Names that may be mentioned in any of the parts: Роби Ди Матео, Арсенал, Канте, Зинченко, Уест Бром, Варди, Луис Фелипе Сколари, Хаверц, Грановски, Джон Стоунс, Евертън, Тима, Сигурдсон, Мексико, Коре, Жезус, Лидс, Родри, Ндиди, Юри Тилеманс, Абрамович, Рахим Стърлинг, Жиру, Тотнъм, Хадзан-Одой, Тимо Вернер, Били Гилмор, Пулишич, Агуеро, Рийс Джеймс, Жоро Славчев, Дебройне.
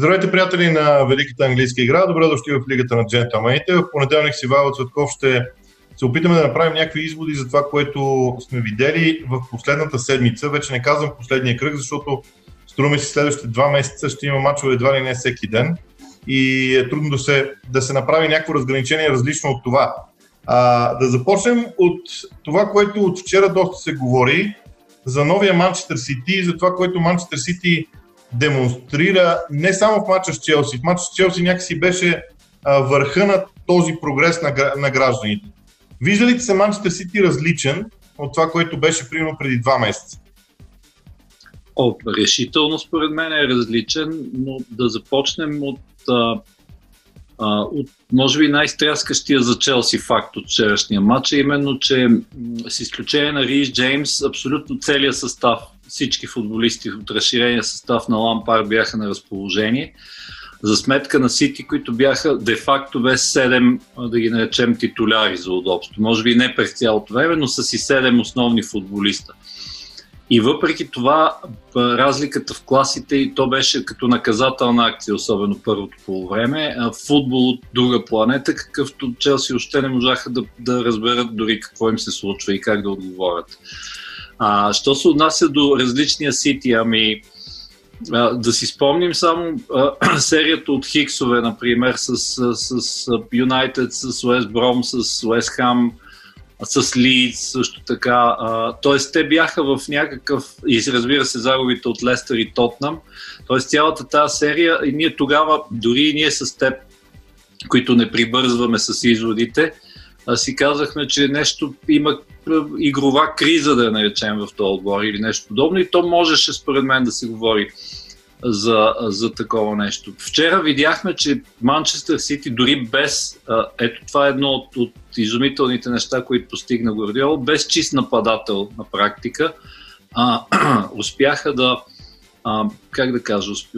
Здравейте, приятели на Великата английска игра. Добре дошли в Лигата на джентълмените. В понеделник си Влад Светков ще се опитаме да направим някакви изводи за това, което сме видели в последната седмица. Вече не казвам последния кръг, защото струва ми се следващите 2 месеца ще има мачове едва ли не всеки ден и е трудно да се направи някакво разграничение различно от това. Да започнем от това, което от вчера доста се говори за новия Манчестър Сити и за това, което Манчестър Сити демонстрира не само в мача с Челси. В мача с Челси някакси беше върха на този прогрес на гражданите. Вижда ли се Манчестър Сити различен от това, което беше примерно преди 2 месеца? Решително според мен е различен, но да започнем от може би най-стряскащия за Челси факт от вчерашния матч, именно, че с изключение на Рийс Джеймс, абсолютно целият състав, всички футболисти от разширения състав на Ланпарк бяха на разположение. За сметка на Сити, които бяха де-факто без 7, да ги наречем, титуляри за удобство. Може би не през цялото време, но са си 7 основни футболиста. И въпреки това, разликата в класите, и то беше като наказателна акция, особено първото полувреме, футбол от друга планета, какъвто Челси още не можаха да разберат дори какво им се случва и как да отговорят. Що се отнася до различния Сити, да си спомним само серията от Хиксове, например, с Юнайтед, с Уест Бром, с Уест Хам, с Лидс също така. Тоест те бяха в някакъв, и разбира се загубите от Лестър и Тотнъм, тоест цялата тази серия, и ние тогава, дори и ние с теб, които не прибързваме с изводите, си казахме, че нещо има игрова криза, да я наречем, в този отбор или нещо подобно, и то можеше според мен да се говори за такова нещо. Вчера видяхме, че Манчестър Сити дори без, ето това е едно от изумителните неща, които постигна Гуардиола, без чист нападател на практика, успяха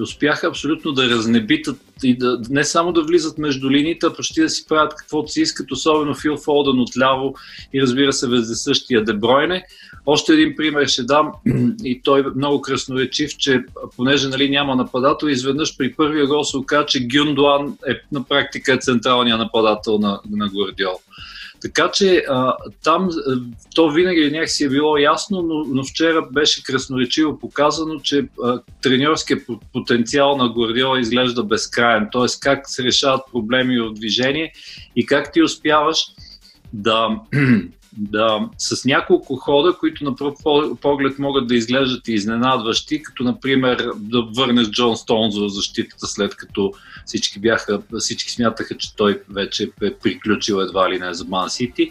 успяха абсолютно да разнебитат и не само да влизат между линиите, а почти да си правят каквото си искат, особено Фил Фолден отляво и разбира се вездесъщия Дебройне. Още един пример ще дам, и той е много красноречив, че понеже няма нападател, изведнъж при първия гол се оказа, че Гюндуан на практика е централният нападател на Гвардиола. Така че там то винаги някакси е било ясно, но вчера беше красноречиво показано, че треньорският потенциал на Гвардиола изглежда безкраен. Т.е. как се решават проблеми от движение и как ти успяваш с няколко хода, които на пръв поглед могат да изглеждат и изненадващи, като например да върнеш Джон Стоунс в защитата, след като всички смятаха, че той вече е приключил едва ли не за Ман Сити.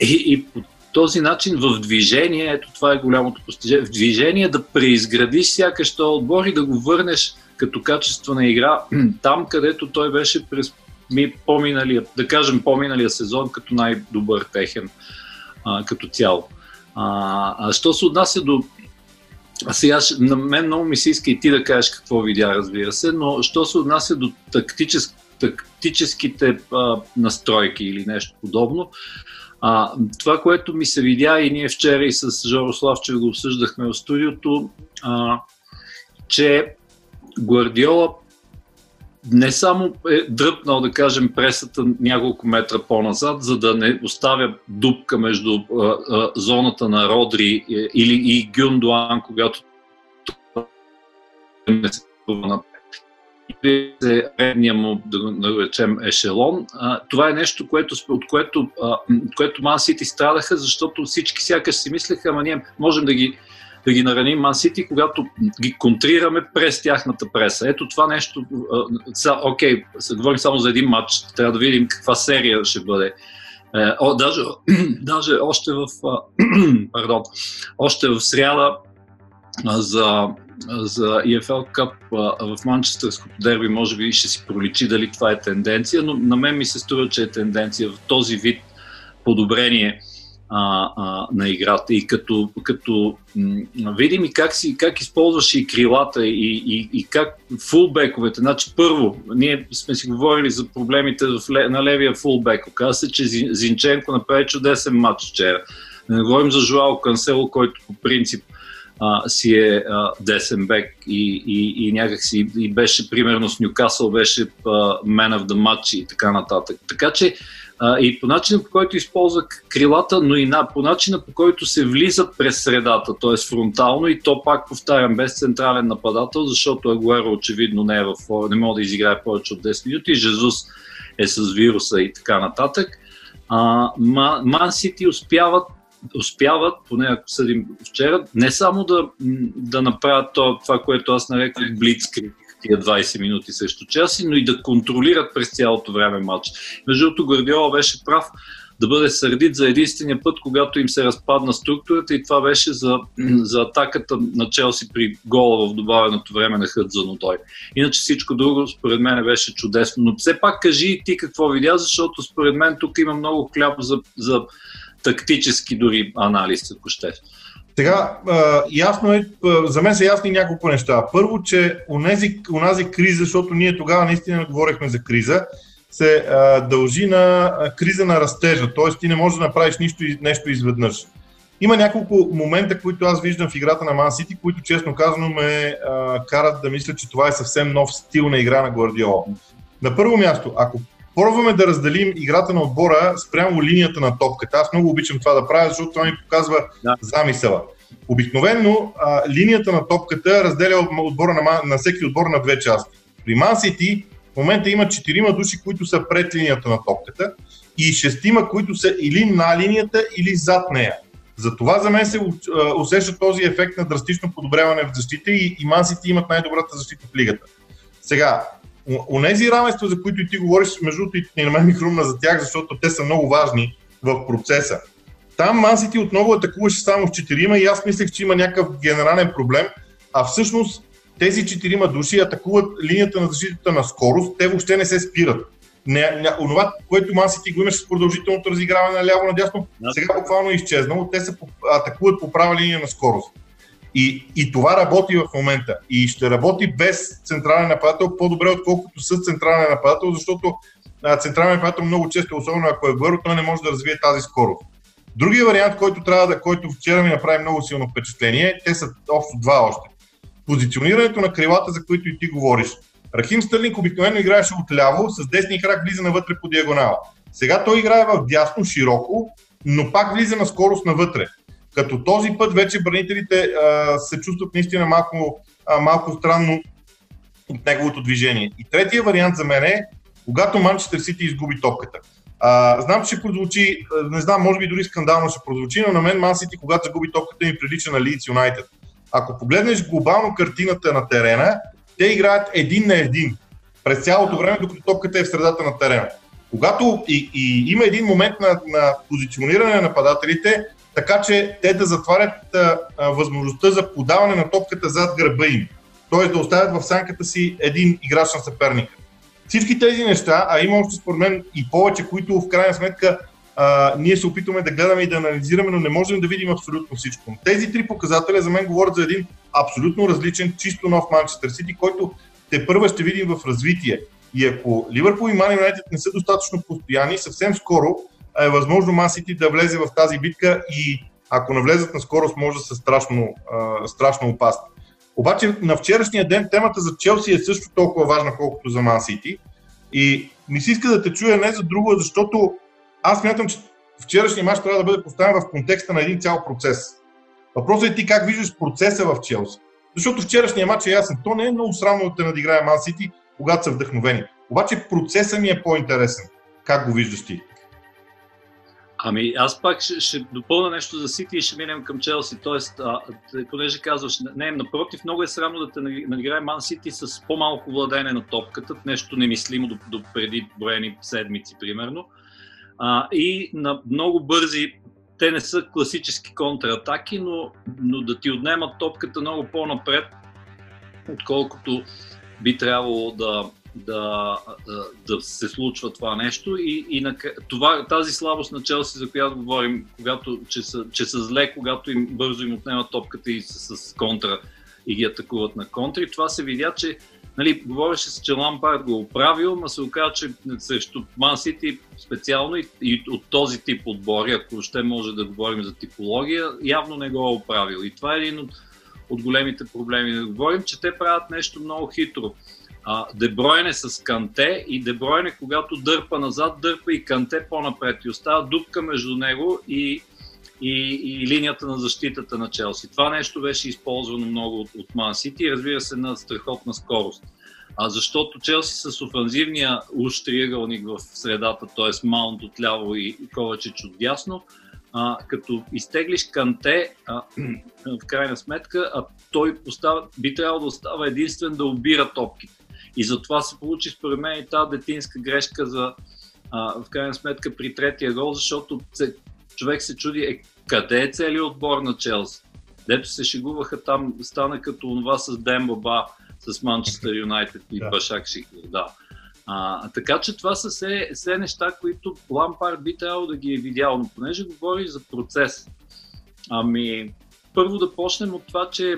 И по този начин в движение, ето това е голямото постижение, в движение да преизградиш сякаш този отбор и да го върнеш като качество на игра там, където той беше през по-миналия сезон като най-добър техен като цяло. Що се отнася до... Сега на мен много ми се иска и ти да кажеш какво видя, разбира се, но що се отнася до тактическите настройки или нещо подобно, това, което ми се видя, и ние вчера и с Жоро Славчев го обсъждахме в студиото, че Гвардиола не само е дръпнал, да кажем, пресата няколко метра по-назад, за да не оставя дупка между зоната на Родри или Гюндуан, когато не се пъва напред. И редния му, да речем, ешелон. Това е нещо, от което Ман Сити страдаха, защото всички сякаш си мислеха, ние можем да ги нараним Ман Сити, когато ги контрираме през тяхната преса. Ето това нещо, се говорим само за един матч, трябва да видим каква серия ще бъде. Даже още в сряда за EFL Cup в Манчестърското дерби, може би ще си проличи дали това е тенденция, но на мен ми се струва, че е тенденция в този вид подобрение на играта, и като видим и как използваш и крилата, и как фулбековете. Значи първо, ние сме си говорили за проблемите на левия фулбек. Оказва се, че Зинченко направи чудесен матч вчера. Не говорим за Жоао Кансело, който по принцип си е десен бек и някакси и беше примерно с Нюкасъл, беше Man of the Match и така нататък. Така че и по начина, по който използва крилата, но и по начина, по който се влиза през средата, т.е. фронтално, и то пак повтарям, без централен нападател, защото Агуеро очевидно не е във форма, не може да изиграе повече от 10 минути, Жезус е с вируса и така нататък. Ман Сити успяват, поне ако съдим вчера, не само да направят това, което аз нареках блицкриг, тия 20 минути срещу Челси, но и да контролират през цялото време матч. Между другото, Гуардиола беше прав да бъде сърдит за единствения път, когато им се разпадна структурата, и това беше за атаката на Челси при гола в добавеното време на Хадзан-Одой. Иначе всичко друго според мен беше чудесно. Но все пак кажи и ти какво видя, защото според мен тук има много хляб за тактически дори анализ, ако ще. Сега, ясно е, за мен са ясни няколко неща. Първо, че онази криза, защото ние тогава наистина говорихме за криза, се дължи на криза на растежа, т.е. ти не можеш да направиш нещо изведнъж. Има няколко момента, които аз виждам в играта на Ман Сити, които честно казано ме карат да мисля, че това е съвсем нов стил на игра на Гвардиола. На първо място, ако пробваме да разделим играта на отбора спрямо линията на топката. Аз много обичам това да правя, защото това ми показва замисъла. Обикновено линията на топката разделя отбора на всеки отбор на две части. При Ман Сити в момента има 4 души, които са пред линията на топката, и 6, които са или на линията, или зад нея. Затова за мен се усеща този ефект на драстично подобряване в защита, и Ман Сити имат най-добрата защита в лигата. Сега, онези равенства, за които и ти говориш, между другото и на мен ми хрумна за тях, защото те са много важни в процеса. Там Ман Сити отново атакуваше само с 4 и аз мислех, че има някакъв генерален проблем, а всъщност тези 4 души атакуват линията на защитата на скорост, те въобще не се спират. Онова, което Ман Сити го имаше с продължителното разиграване на ляво-надясно, сега буквално е изчезнало, те се атакуват по права линия на скорост. И това работи в момента. И ще работи без централен нападател по-добре, отколкото с централен нападател, защото централен нападател много често, особено ако е бързо, той не може да развие тази скорост. Другия вариант, който вчера ми направи много силно впечатление, те са общо 2 още. Позиционирането на крилата, за които и ти говориш. Рахим Стърлинг обикновено играеше отляво, с десния крак влиза навътре по диагонала. Сега той играе в дясно, широко, но пак влиза на скорост навътре. Като този път вече бранителите се чувстват наистина малко странно от неговото движение. И третия вариант за мен е, когато Манчестър Сити изгуби топката. Знам, че ще прозвучи, не знам, може би дори скандално ще прозвучи, но на мен Ман Сити, когато загуби топката, ми прилича на Лидс Юнайтед. Ако погледнеш глобално картината на терена, те играят 1 на 1 през цялото време, докато топката е в средата на терена. Когато и има един момент на позициониране на нападателите, така че те да затварят възможността за подаване на топката зад гърба им. Т.е. да оставят в сянката си един играч на съперника. Всички тези неща, а има още според мен и повече, които в крайна сметка ние се опитваме да гледаме и да анализираме, но не можем да видим абсолютно всичко. Тези 3 показателя за мен говорят за един абсолютно различен, чисто нов Манчестър Сити, който тепърва ще видим в развитие. И ако Ливърпул и Ман Юнайтед не са достатъчно постоянни, съвсем скоро е възможно Ман Сити да влезе в тази битка, и ако навлезат на скорост, може да са страшно опасни. Обаче на вчерашния ден темата за Челси е също толкова важна, колкото за Ман Сити, и ми се иска да те чуя не за друго, защото аз смятам, че вчерашния мач трябва да бъде поставен в контекста на един цял процес. Въпросът е ти как виждаш процеса в Челси. Защото вчерашния мач е ясен, то не е много срамно да те надиграе Ман Сити, когато са вдъхновени. Обаче процесът ми е по-интересен. Как го виждаш ти? Ами аз пак ще допълня нещо за Сити и ще минем към Челси, т.е. понеже казваш, не, напротив, много е срамно да те награе Ман Сити с по-малко владение на топката, нещо немислимо до преди броени седмици примерно, и на много бързи, те не са класически контратаки, но да ти отнемат топката много по-напред, отколкото би трябвало да се случва това нещо, тази слабост на Челси, за която говорим, че са зле, когато бързо им отнемат топката и с контра и ги атакуват на контри. Това се видя, че говореше се, че Ланпард го оправил, но се оказа, че срещу Ман Сити специално и от този тип отбори, ако ще може да говорим за типология, явно не го е оправил. И това е един от от големите проблеми да говорим, че те правят нещо много хитро. Дебройне с Канте и Дебройне, когато дърпа назад, дърпа и Канте по-напред и остава дупка между него и линията на защитата на Челси. Това нещо беше използвано много от Ман Сити, разбира се, на страхотна скорост. Защото Челси с офанзивния уж триъгълник в средата, т.е. Маунт от ляво и Ковачич от дясно, като изтеглиш Канте, в крайна сметка, той би трябвало да остава единствен да обира топките. И затова се получи според мен и тази детинска грешка в крайна сметка при третия гол, защото човек се чуди къде е целият отбор на Челси. Дето се шегуваха там, стана като онова с Дембаба, с Манчестър Юнайтед и Башак Шикър. Да. Така че това са все неща, които Лампард би трябвало да ги е видял, но понеже говори за процес. Първо да почнем от това, че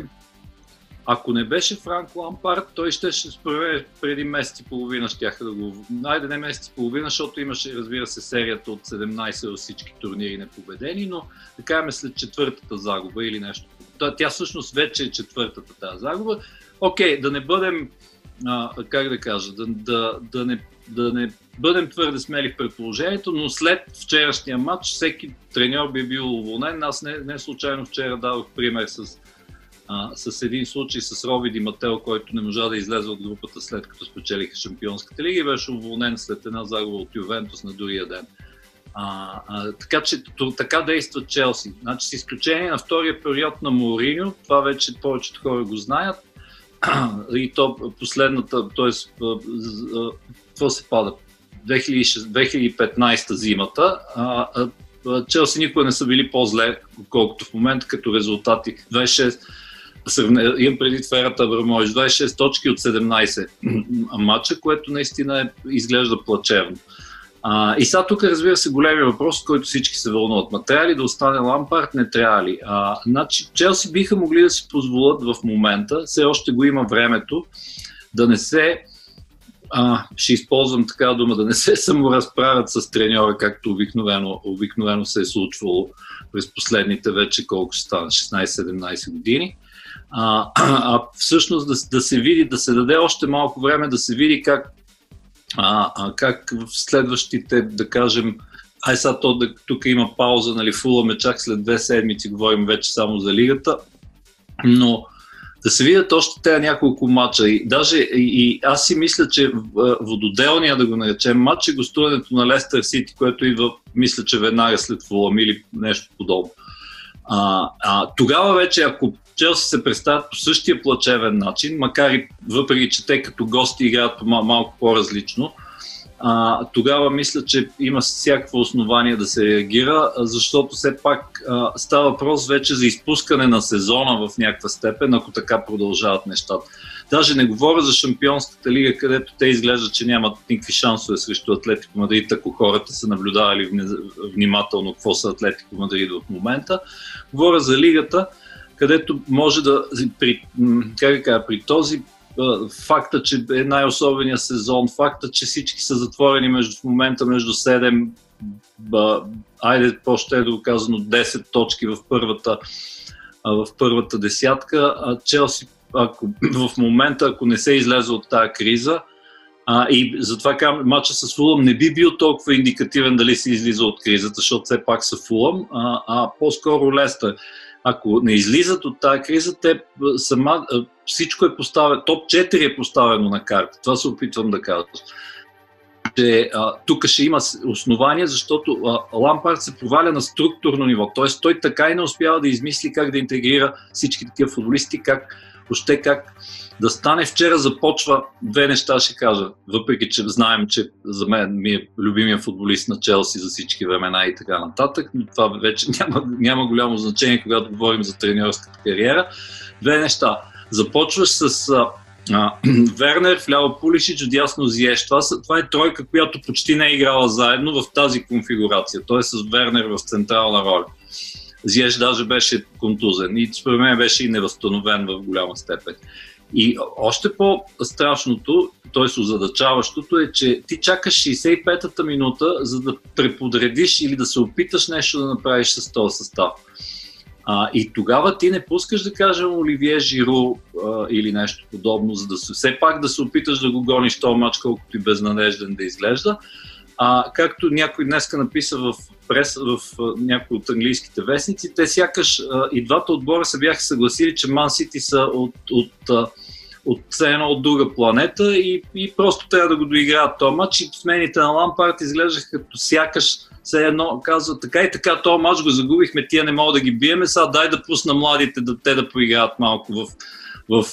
ако не беше Франко Лампард, той ще според преди месец и половина щяха да го... Найде не месец и половина, защото имаше, разбира се, серията от 17 от всички турнири непобедени, но така е след четвъртата загуба или нещо. Тя всъщност вече е четвъртата тази загуба. Окей, да не бъдем... как да кажа, да не бъдем твърде смели в предположението, но след вчерашния матч всеки треньор би бил уволнен. Аз не случайно вчера дадох пример с един случай с Роби Ди Матео, който не можа да излезе от групата след като спечелиха Шампионската лига и беше уволнен след една загуба от Ювентус на другия ден. Така че така действа Челси. Значи, с изключение на втория период на Мориню, това вече повечето хора го знаят, и то последната, т.е. какво се пада? 2015 зимата, Челси никога не са били по-зле, колкото в момента като резултати. 26, имам преди сферата Абрамович, 26 точки от 17 матча, което наистина изглежда плачевно. И сега тук, разбира се, големия въпрос, който всички се вълнуват. Ма трябва ли да остане Лампард? Не трябва ли? Челси биха могли да си позволят в момента, все още го има времето, да не се, ще използвам такава дума, да не се саморазправят с треньора, както обикновено се е случвало през последните вече колко ще стане, 16-17 години. Всъщност да се види, да се даде още малко време, да се види как в следващите, да кажем, сега тук има пауза, нали, Фулъм е чак след 2 седмици, говорим вече само за лигата, но да се видят още тези няколко матча. И аз си мисля, че вододелния, да го наречем, матч е гостуването на Лестър Сити, което идва, мисля, че веднага след Фулъм или нещо подобно. Тогава вече, ако Челси се представят по същия плачевен начин, макар и въпреки, че те като гости играят малко по-различно, тогава мисля, че има всякакво основание да се реагира, защото все пак става въпрос вече за изпускане на сезона в някаква степен, ако така продължават нещата. Даже не говоря за Шампионската лига, където те изглеждат, че нямат никакви шансове срещу Атлетико Мадрид, ако хората са наблюдавали внимателно какво са Атлетико Мадрид в момента. Говоря за лигата, където може да, при този факта, че е най-особеният сезон, факта, че всички са затворени в момента между 7, айде по-щедро казано 10 точки в първата десятка, Челси в момента, ако не се излезе от тази криза, и затова матча с Фулъм не би бил толкова индикативен дали се излиза от кризата, защото все пак са Фулъм, по-скоро Лестър. Ако не излизат от тази криза, всичко е поставено, топ 4 е поставено на карта. Това се опитвам да кажа. Че, тук ще има основания, защото Лампард се проваля на структурно ниво. Т.е. той така и не успява да измисли как да интегрира всички такива футболисти, как да стане. Вчера започва, 2 неща ще кажа, въпреки че знаем, че за мен ми е любимия футболист на Челси за всички времена и така нататък, но това вече няма голямо значение, когато говорим за треньорската кариера. 2 неща. Започваш с Вернер, вляво Пулишич, отясно Зиеш. Това е тройка, която почти не е играла заедно в тази конфигурация, т.е. с Вернер в централна роля. Зиеш даже беше контузен и според мен беше и невъзстановен в голяма степен. И още по-страшното, т.е. озадачаващото е, че ти чакаш 65-та минута, за да преподредиш или да се опиташ нещо да направиш с този състав. И тогава ти не пускаш, да кажем, Оливие Жиру или нещо подобно, за да все пак да се опиташ да го гониш този мач, колкото и безнадежден да изглежда. Както някой днеска написа в някои от английските вестници, те сякаш и двата отбора се бяха съгласили, че Ман Сити са от една от друга планета и просто трябва да го доиграят този матч. И смените на Ланпард изглеждаха като сякаш все едно казва, така и така, този матч го загубихме, тия не мога да ги биеме, сега дай да пусна младите, да те да поиграят малко в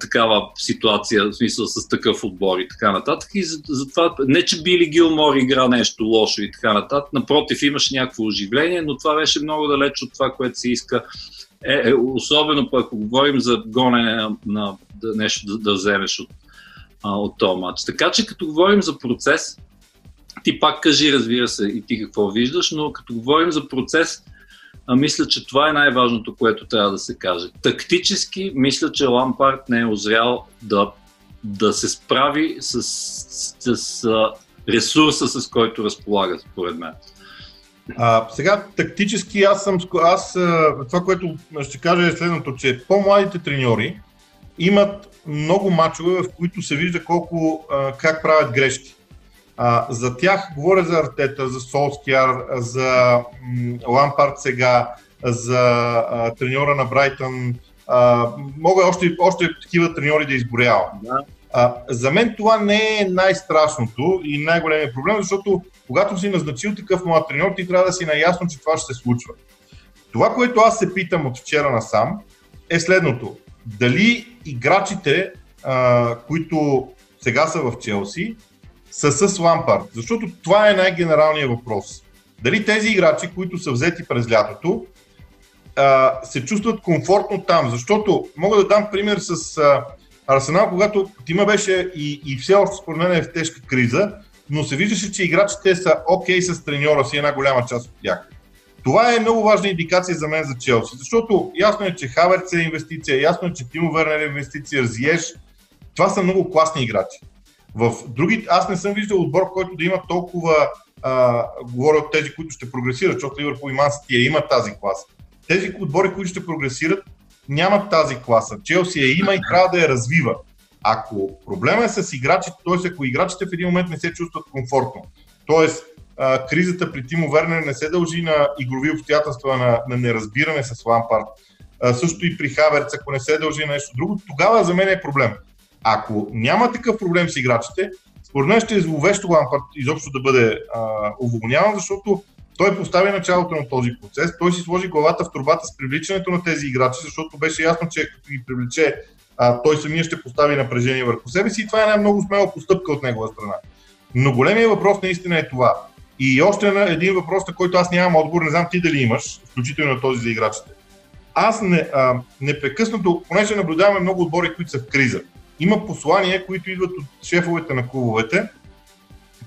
такава ситуация, в смисъл с такъв отбор и така нататък. И затова, не че Били Гилмор игра нещо лошо и така нататък, напротив, имаше някакво оживление, но това беше много далеч от това, което се иска. Особено пък, ако говорим за гонене на нещо да вземеш от този матч. Така че като говорим за процес, ти пак кажи, разбира се, и ти какво виждаш, но като говорим за процес, мисля, че това е най-важното, което трябва да се каже. Тактически, мисля, че Лампард не е озрял да се справи с ресурса, с който разполага, според мен. Сега, тактически, аз това, което ще кажа е следното, че по-младите треньори имат много мачове, в които се вижда как правят грешки. За тях говоря за Артета, за Солскияр, за Лампард сега, за треньора на Брайтън. Мога още такива треньори да изборявам. За мен това не е най-страшното и най-големият проблем, защото когато си назначил такъв млад треньор, ти трябва да си наясно, че това ще се случва. Това, което аз се питам от вчера насам, е следното. Дали играчите, които сега са в Челси, са с Лампард? Защото това е най-генералният въпрос. Дали тези играчи, които са взети през лятото, се чувстват комфортно там? Защото мога да дам пример с Арсенал, когато Тима беше и все още според мен е в тежка криза, но се виждаше, че играчите са окей с треньора си, една голяма част от тях. Това е много важна индикация за мен за Челси, защото ясно е, че Хаверц е инвестиция, ясно е, че Тимо Вернер е инвестиция, Зиеш. Това са много класни играчи. В другите, аз не съм виждал отбор, който да има толкова, говоря от тези, които ще прогресират, защото Ливърпул и Ман Сити имат тази класа. Тези отбори, които ще прогресират, нямат тази класа. Челси я има и трябва да я развива. Ако проблема е с играчите, т.е. ако играчите в един момент не се чувстват комфортно, т.е. кризата при Тимо Вернер не се дължи на игрови обстоятелства, на неразбиране с Лампард, също и при Хаверц, ако не се дължи на нещо друго, тогава за мен е проблем. Ако няма такъв проблем с играчите, според мен ще е зловещо Лампард изобщо да бъде уволняван, защото той постави началото на този процес, той си сложи главата в торбата с привличането на тези играчи, защото беше ясно, че като ги привлече, той самия ще постави напрежение върху себе си и това е една много смела постъпка от негова страна. Но големия въпрос наистина е това. И още един въпрос, на който аз нямам отговор, не знам ти дали имаш, включително на този за играчите. Аз непрекъснато, понеже наблюдаваме много отбори, които са в криза, има послания, които идват от шефовете на клубовете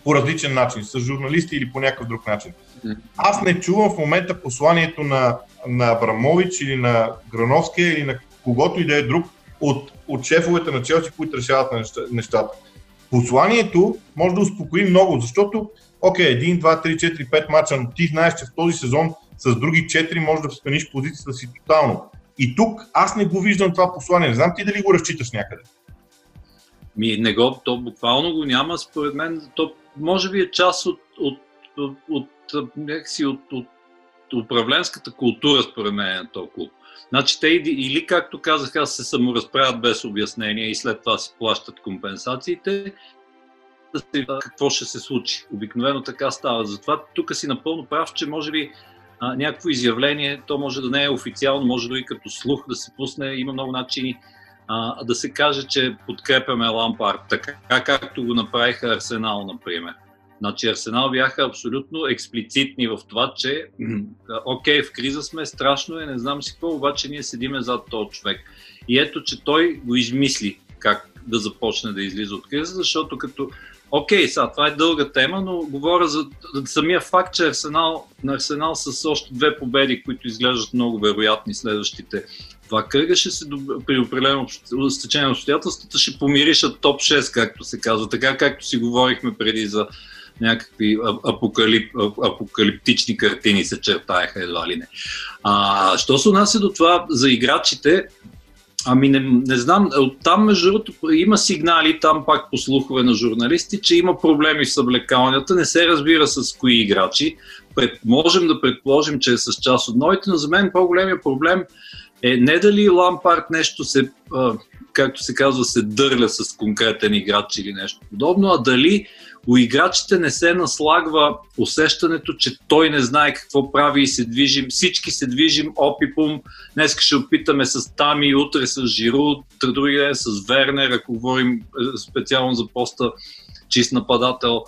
по различен начин, с журналисти или по някакъв друг начин. Аз не чувам в момента посланието на Абрамович или на Грановския или на когото и да е друг от шефовете на Челси, които решават нещата. Посланието може да успокои много, защото 1, 2, 3, 4, 5 мача, но ти знаеш, че в този сезон с други 4 може да смениш позицията си тотално. И тук аз не го виждам това послание. Не знам ти дали го разчиташ някъде. То буквално го няма, според мен. То може би е част от управленската култура, според мен, на този клуб. Значи те или, както казах, аз се саморазправят без обяснение и след това си плащат компенсациите, да се видят какво ще се случи. Обикновено така става. Затова тук си напълно прав, че може би някакво изявление, то може да не е официално, може дори като слух да се пусне, има много начини. Да се каже, че подкрепяме Лампард, така както го направиха Арсенал, например. Значи Арсенал бяха абсолютно експлицитни в това, че в криза сме, страшно е, не знам си какво, обаче ние седиме зад този човек. И ето, че той го измисли как да започне да излиза от криза, защото като... сега това е дълга тема, но говоря за самия факт, че на Арсенал с още 2 победи, които изглеждат много вероятни следващите 2 кръга, ще се при определено стечение на обстоятелствата ще помиришат топ 6, както се казва, така както си говорихме преди за някакви апокалиптични картини се чертаяха едва ли не. Що се отнася до това за играчите, ами не знам, оттам между другото има сигнали, там пак по слухове на журналисти, че има проблеми в съблекалнята, не се разбира с кои играчи. Можем да предположим, че е с част от новите, но за мен по-големия проблем е не дали Ланпард нещо се, както се казва, се дърля с конкретен играч или нещо подобно, а дали у играчите не се наслагва усещането, че той не знае какво прави и се движим, всички се движим опипум, днеска ще опитаме с Тами, утре с Жиру, други ден с Вернер, ако говорим специално за поста чист нападател.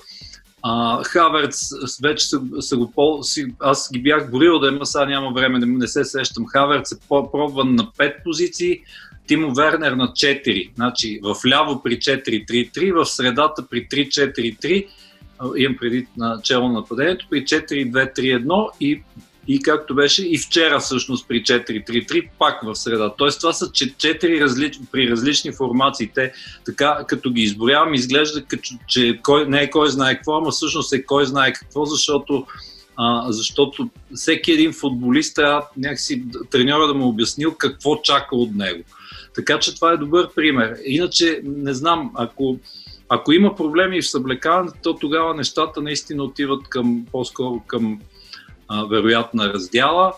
Хаверц, вече са го аз ги бях борил да има, сега няма време, не се сещам. Хаверц е пробван на 5 позиции, Тимо Вернер на 4. Значи в ляво при 4-3-3, в средата при 3-4-3, имам преди начало на нападението, при 4-2-3-1 и както беше и вчера всъщност при 4-3-3, пак в среда. Тоест това са 4 при различни формации. Те, така като ги изборявам, изглежда, че не е кой знае какво, ама всъщност е кой знае какво, защото всеки един футболист трябва някакси треньора да му обяснил какво чака от него. Така че това е добър пример. Иначе не знам, ако има проблеми в съблекаването, то тогава нещата наистина отиват по-скоро към вероятна раздяла,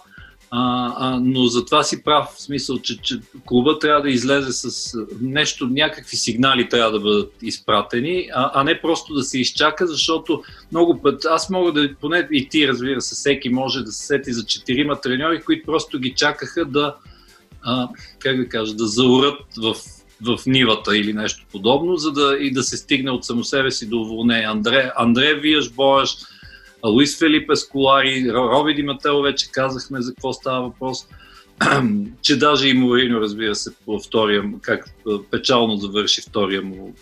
но за това си прав, в смисъл, че клуба трябва да излезе с нещо, някакви сигнали трябва да бъдат изпратени, а не просто да се изчака, защото много път, аз мога да, поне и ти разбира се, всеки може да се сети за 4 треньори, които просто ги чакаха да заорат в нивата или нещо подобно, за да и да се стигне от само себе си до уволнение. Андре Виеш Боеш, Луис Фелипе Сколари, Роби Ди Матео, вече казахме за какво става въпрос, че даже и Мориню, разбира се, по втория, как печално завърши втория му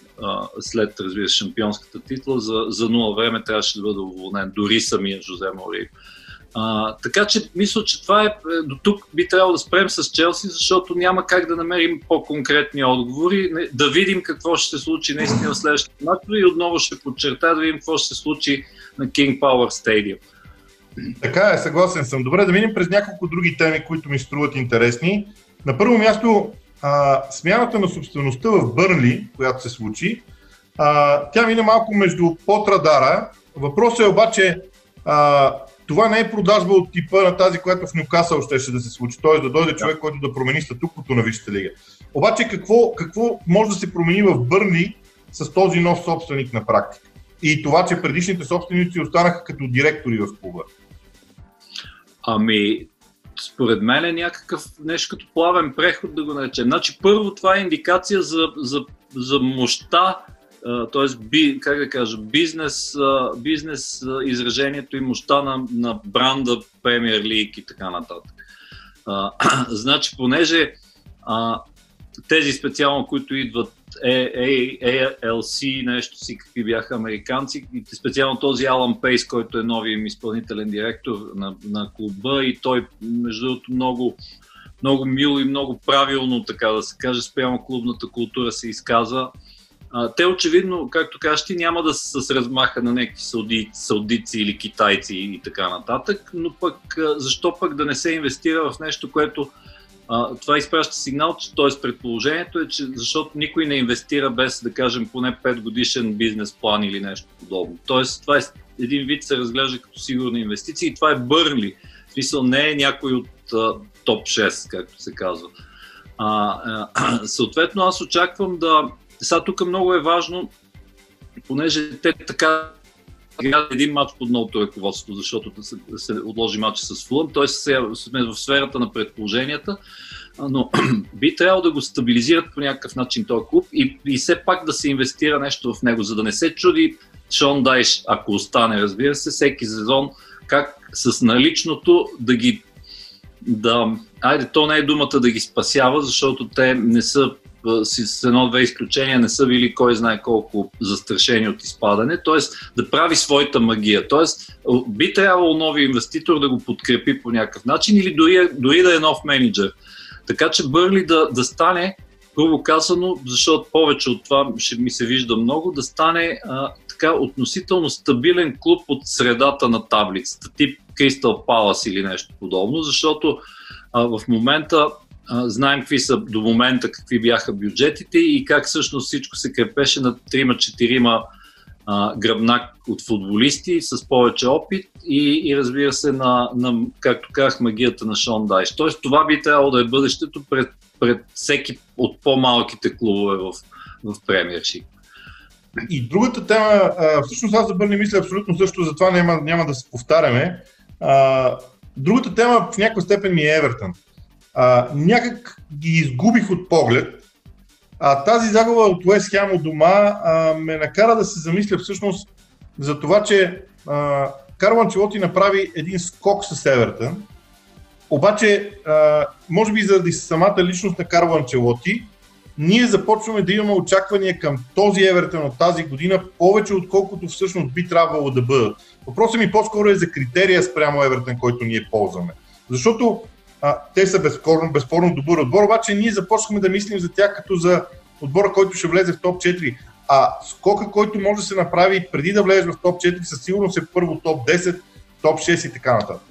след, разбира се, шампионската титла, за нула време трябваше да бъде уволнен, дори самия Жозе Мориню. Така че мисля, че това е, до тук би трябвало да спрем с Челси, защото няма как да намерим по-конкретни отговори, да видим какво ще се случи наистина в следващото матчо и отново ще подчертая да видим какво ще се случи на King Power Stadium. Така е, съгласен съм. Добре, да минем през няколко други теми, които ми струват интересни. На първо място, смяната на собствеността в Бърнли, която се случи, тя мина малко между под радара. Въпросът е обаче, това не е продажба от типа на тази, която в Нюкасъл щеше да се случи, т.е. да дойде човек, който да промени статуквото на Висшата лига. Обаче какво може да се промени в Бърнли с този нов собственик на практика? И това, че предишните собственици останаха като директори в клуба. Ами, според мен е някакъв нещо като плавен преход да го наречем. Значи, първо това е индикация за мощта, т.е. бизнес изражението и мощта на бранда Премиер Лиг и така нататък. Значи, понеже тези специално, които идват ALC, нещо си, какви бяха американци, специално този Алан Пейс, който е новият изпълнителен директор на клуба и той, между другото, много мило и много правилно, така да се каже, спрямо клубната култура се изказва. Те очевидно, както кажеш ти, няма да са с размаха на някакви саудици или китайци и така нататък, но пък защо пък да не се инвестира в нещо, което това изпраща сигнал, че т.е. предположението е, че защото никой не инвестира без, да кажем, поне 5 годишен бизнес план или нещо подобно. Тоест, това е един вид се разглежда като сигурна инвестиция и това е Бърнли. В смисъл не е някой от топ 6, както се казва. Съответно, аз очаквам да... Сега тук много е важно, понеже те така играят един матч под новото ръководство, защото се отложи матча с Фулъм, т.е. сме в сферата на предположенията, но би трябвало да го стабилизират по някакъв начин този клуб и все пак да се инвестира нещо в него, за да не се чуди Шон Дайш, ако остане, разбира се, всеки сезон, как с наличното да ги... Айде, то не е думата да ги спасява, защото те не са... с едно-две изключения не са били кой знае колко застрашени от изпадане, т.е. да прави своята магия, т.е. би трябвало нови инвеститор да го подкрепи по някакъв начин или дори да е нов менеджер. Така че Бърнли да стане, грубо казано, защото повече от това ще ми се вижда много, да стане така относително стабилен клуб от средата на таблицата, тип Кристал Палас или нещо подобно, защото в момента знаем какви са до момента, какви бяха бюджетите и как всъщност всичко се крепеше на 3-4 гръбнак от футболисти с повече опит и разбира се на както казах, магията на Шон Дайш. Тоест това би трябвало да е бъдещето пред всеки от по-малките клубове в премиершип. И другата тема, всъщност аз за Бърнли мисля абсолютно също, затова няма да се повтаряме. Другата тема в някаква степен е Евертън. Някак ги изгубих от поглед. Тази загуба от Уест Хам у дома ме накара да се замисля всъщност за това, че Карло Анчелоти направи един скок с Евертън. Обаче, може би заради самата личност на Карло Анчелоти, ние започваме да имаме очаквания към този Евертън от тази година повече отколкото всъщност би трябвало да бъдат. Въпросът ми по-скоро е за критерия спрямо Евертън, който ние ползваме. Защото те са безспорно добър отбор, обаче ние започнахме да мислим за тях като за отбора, който ще влезе в топ 4. А скока, който може да се направи преди да влезеш в топ 4, със сигурност е първо топ 10, топ 6 и така нататък.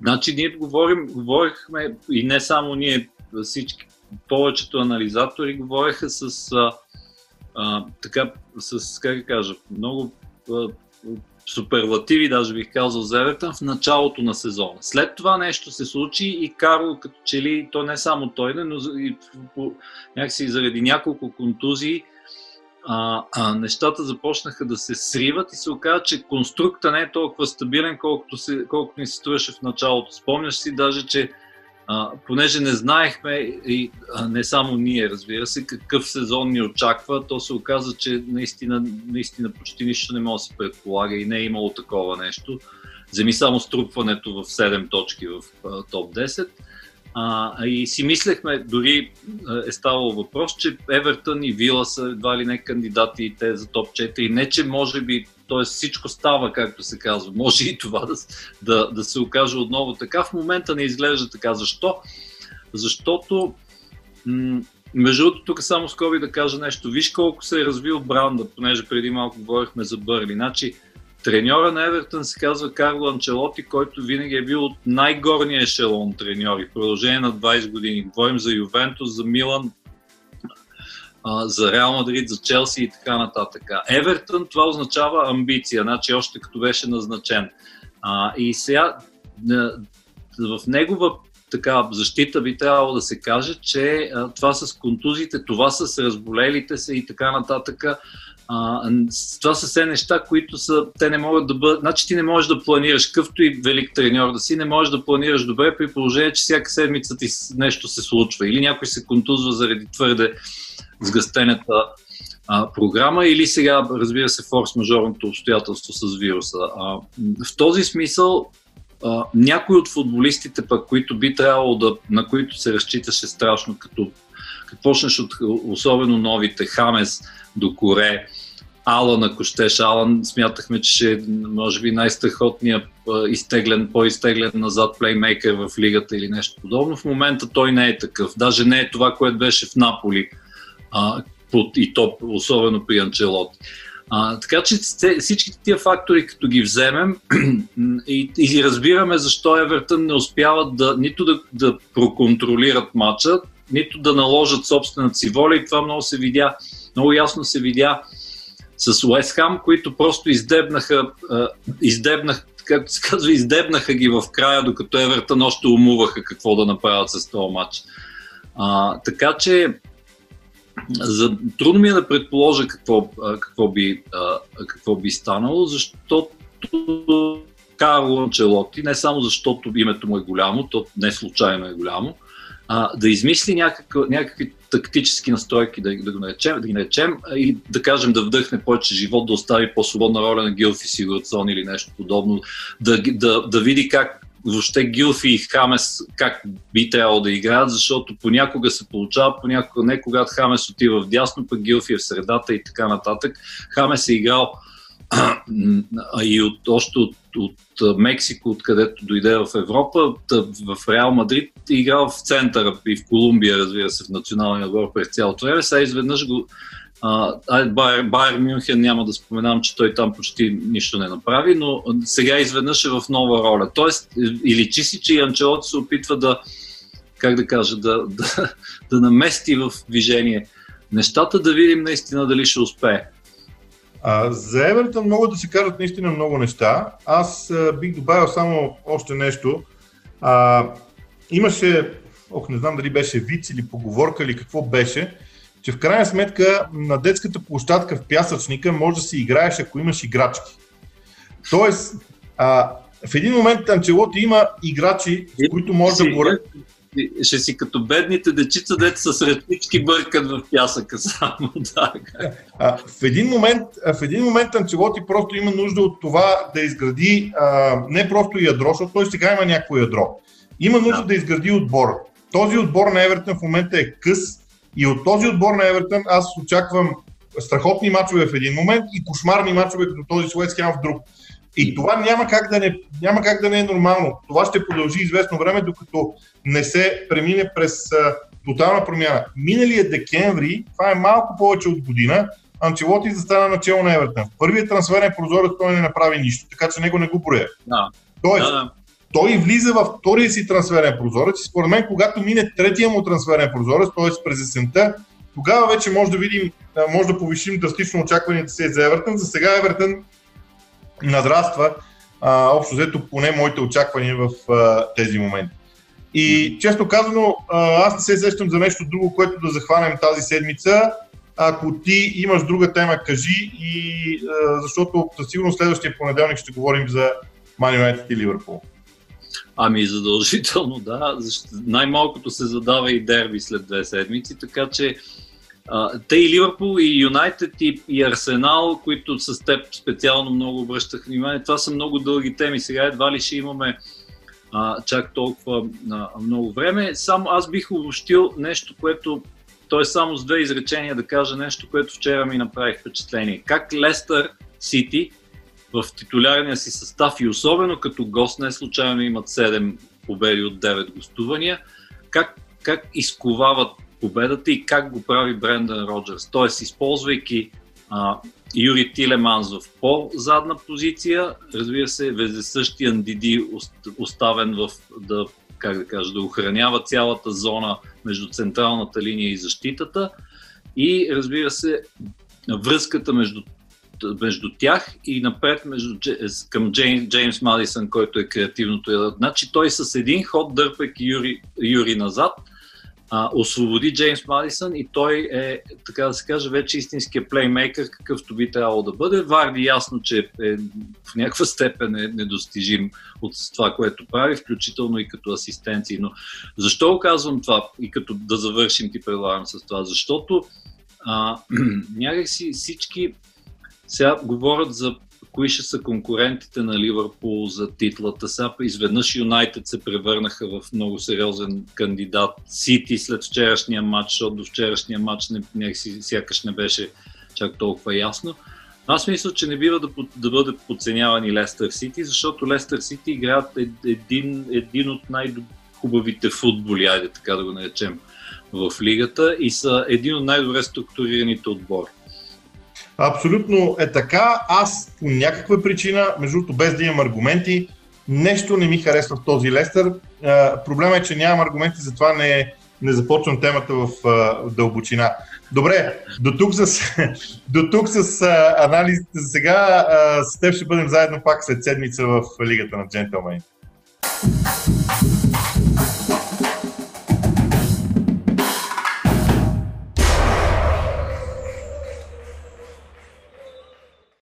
Значи ние говорихме и не само ние, всички, повечето анализатори говореха с как кажа, много суперлативи, даже бих казал за Евертън в началото на сезона. След това нещо се случи и Карло като че ли, то не само той, но и някакси заради няколко контузии нещата започнаха да се сриват и се оказа, че конструкта не е толкова стабилен, колкото ни се струваше в началото. Спомняш си даже, че понеже не знаехме и не само ние, разбира се, какъв сезон ни очаква, то се оказа, че наистина почти нищо не може да се предполага и не е имало такова нещо. Вземи само струпването в 7 точки в топ 10. И си мислехме, дори е ставало въпрос, че Евертън и Вила са едва ли не кандидати и те за топ 4. Не, че може би, т.е. всичко става, както се казва, може и това да се окаже отново така. В момента не изглежда така. Защо? Защото, между другото, тук само скоби да кажа нещо. Виж колко се е развил бранда, понеже преди малко говорихме за Бърнли. Значи, треньора на Евертън се казва Карло Анчелоти, който винаги е бил от най-горния ешелон треньори в продължение на 20 години. Говорим за Ювентус, за Милан, за Реал Мадрид, за Челси и така нататък. Евертън това означава амбиция, значи още като беше назначен. И сега в негова така защита би трябвало да се каже, че това с контузиите, това с разболелите се и така нататък, това са все неща, които са, те не могат да бъдат, значи ти не можеш да планираш, какъвто и велик треньор да си, не можеш да планираш добре при положение, че всяка седмица ти нещо се случва или някой се контузва заради твърде сгъстената програма или сега, разбира се, форс-мажорното обстоятелство с вируса. В този смисъл някои от футболистите, пък, които би трябвало на които се разчиташе страшно, като почнеш от особено новите, Хамес до Коре, Алан, ако щеш, Алан смятахме, че ще е може би най-страхотният по-изтеглен назад плеймейкър в лигата или нещо подобно. В момента той не е такъв, даже не е това, което беше в Наполи и топ, особено при Анчелоти. Така че всичките тия фактори, като ги вземем и разбираме защо Евертън не успяват нито да проконтролират матча, нито да наложат собствената си воля и това много ясно се видя с Уест Хам, които просто издебнаха ги в края, докато Евертън още умуваха какво да направят с този матч. Така че трудно ми е да предположа какво би станало, защото Карло Анчелоти, не само защото името му е голямо, то не случайно е голямо, да измисли някакви тактически настройки, да ги наречем и да кажем да вдъхне повече живот, да остави по-свободна роля на Гилфи, Сигурдсон или нещо подобно, да види как въобще Гилфи и Хамес как би трябвало да играят, защото понякога се получава, понякога не, когато Хамес отива в дясно, пък Гилфи е в средата и така нататък. Хамес е играл и още от Мексико, откъдето дойде в Европа, в Реал Мадрид е играл в центъра и в Колумбия, разбира се, в националния отбор през цялото време. Сега изведнъж го Байер Мюнхен няма да споменам, че той там почти нищо не направи, но сега изведнъж е в нова роля. Тоест, и личи си, че Анчелоти се опитва да, как да кажа, да намести в движение нещата, да видим наистина дали ще успее. За Евертън могат да се кажат наистина много неща. Аз бих добавил само още нещо. Имаше, не знам дали беше виц или поговорка или какво беше, че в крайна сметка на детската площадка в пясъчника може да си играеш, ако имаш играчки. Тоест, в един момент Анчелоти има играчи, с които може да говори. Ще си като бедните дечица, дето с ръчнички бъркат в пясъка само. Да. В един момент Анчелоти просто има нужда от това да изгради не просто ядро, защото той сега има някакво ядро. Има нужда да изгради отбор. Този отбор на Евертън в момента е къс и от този отбор на Евертън аз очаквам страхотни мачове в един момент и кошмарни мачове като този с Уест Хам в друг. И това няма как да не е нормално. Това ще продължи известно време, докато не се премине през тотална промяна. Миналия декември, това е малко повече от година, Анчелоти застана начело на Евертън. Първият трансферен прозорец той не направи нищо, така че него не го прояви. Да. Тоест, той влиза във втория си трансферен прозорец и според мен, когато мине третия му трансферен прозорец, т.е. през есента, тогава вече може да повишим драстично очакванията си за Евертън. За сега Евертън надраства общо взето поне моите очаквания в тези моменти. И честно казано, аз не се сещам за нещо друго, което да захванем тази седмица. Ако ти имаш друга тема, кажи, и защото със сигурност следващия понеделник ще говорим за Ман Юнайтед и Ливърпул. Ами задължително, да. Най-малкото се задава и дерби след 2 седмици, така че те и Ливърпул, и Юнайтед, и Арсенал, които с теб специално много обръщах внимание. Това са много дълги теми. Сега едва ли ще имаме чак толкова много време. Само аз бих обобщил нещо, което, т.е. само с 2 изречения да кажа нещо, което вчера ми направи впечатление. Как Лестър Сити в титулярния си състав и особено като гост, не случайно имат 7 победи от 9 гостувания, как изковават победата и как го прави Брендан Роджерс. Т.е. използвайки Юри Тилеманс в по-задна позиция, разбира се, вездесъщия Ндиди оставен да охранява цялата зона между централната линия и защитата, и разбира се връзката между тях и напред към Джеймс Мадисън, който е креативното ядро. Значи той с един ход, дърпайки Юри назад, освободи Джеймс Мадисън и той е, така да се каже, вече истинския плеймейкър, какъвто би трябвало да бъде. Варди ясно, че в някаква степен е недостижим от това, което прави, включително и като асистенции. Но защо казвам това и като да завършим ти предлагам с това? Защото някакси всички сега говорят за кои ще са конкурентите на Ливърпул за титлата. Сега изведнъж Юнайтед се превърнаха в много сериозен кандидат. Сити след вчерашния матч, защото до вчерашния матч сякаш не беше чак толкова ясно. Аз мисля, че не бива да бъде подценяван и Лестър Сити, защото Лестър Сити играят един от най-хубавите футболи, айде така да го наречем, в лигата и са един от най-добре структурираните отбори. Абсолютно е така. Аз по някаква причина, между другото без да имам аргументи, нещо не ми харесва в този Лестър. Проблемът е, че нямам аргументи, затова не започвам темата в дълбочина. Добре, до тук с анализите за сега. С теб ще бъдем заедно пак след седмица в Лигата на джентълмените.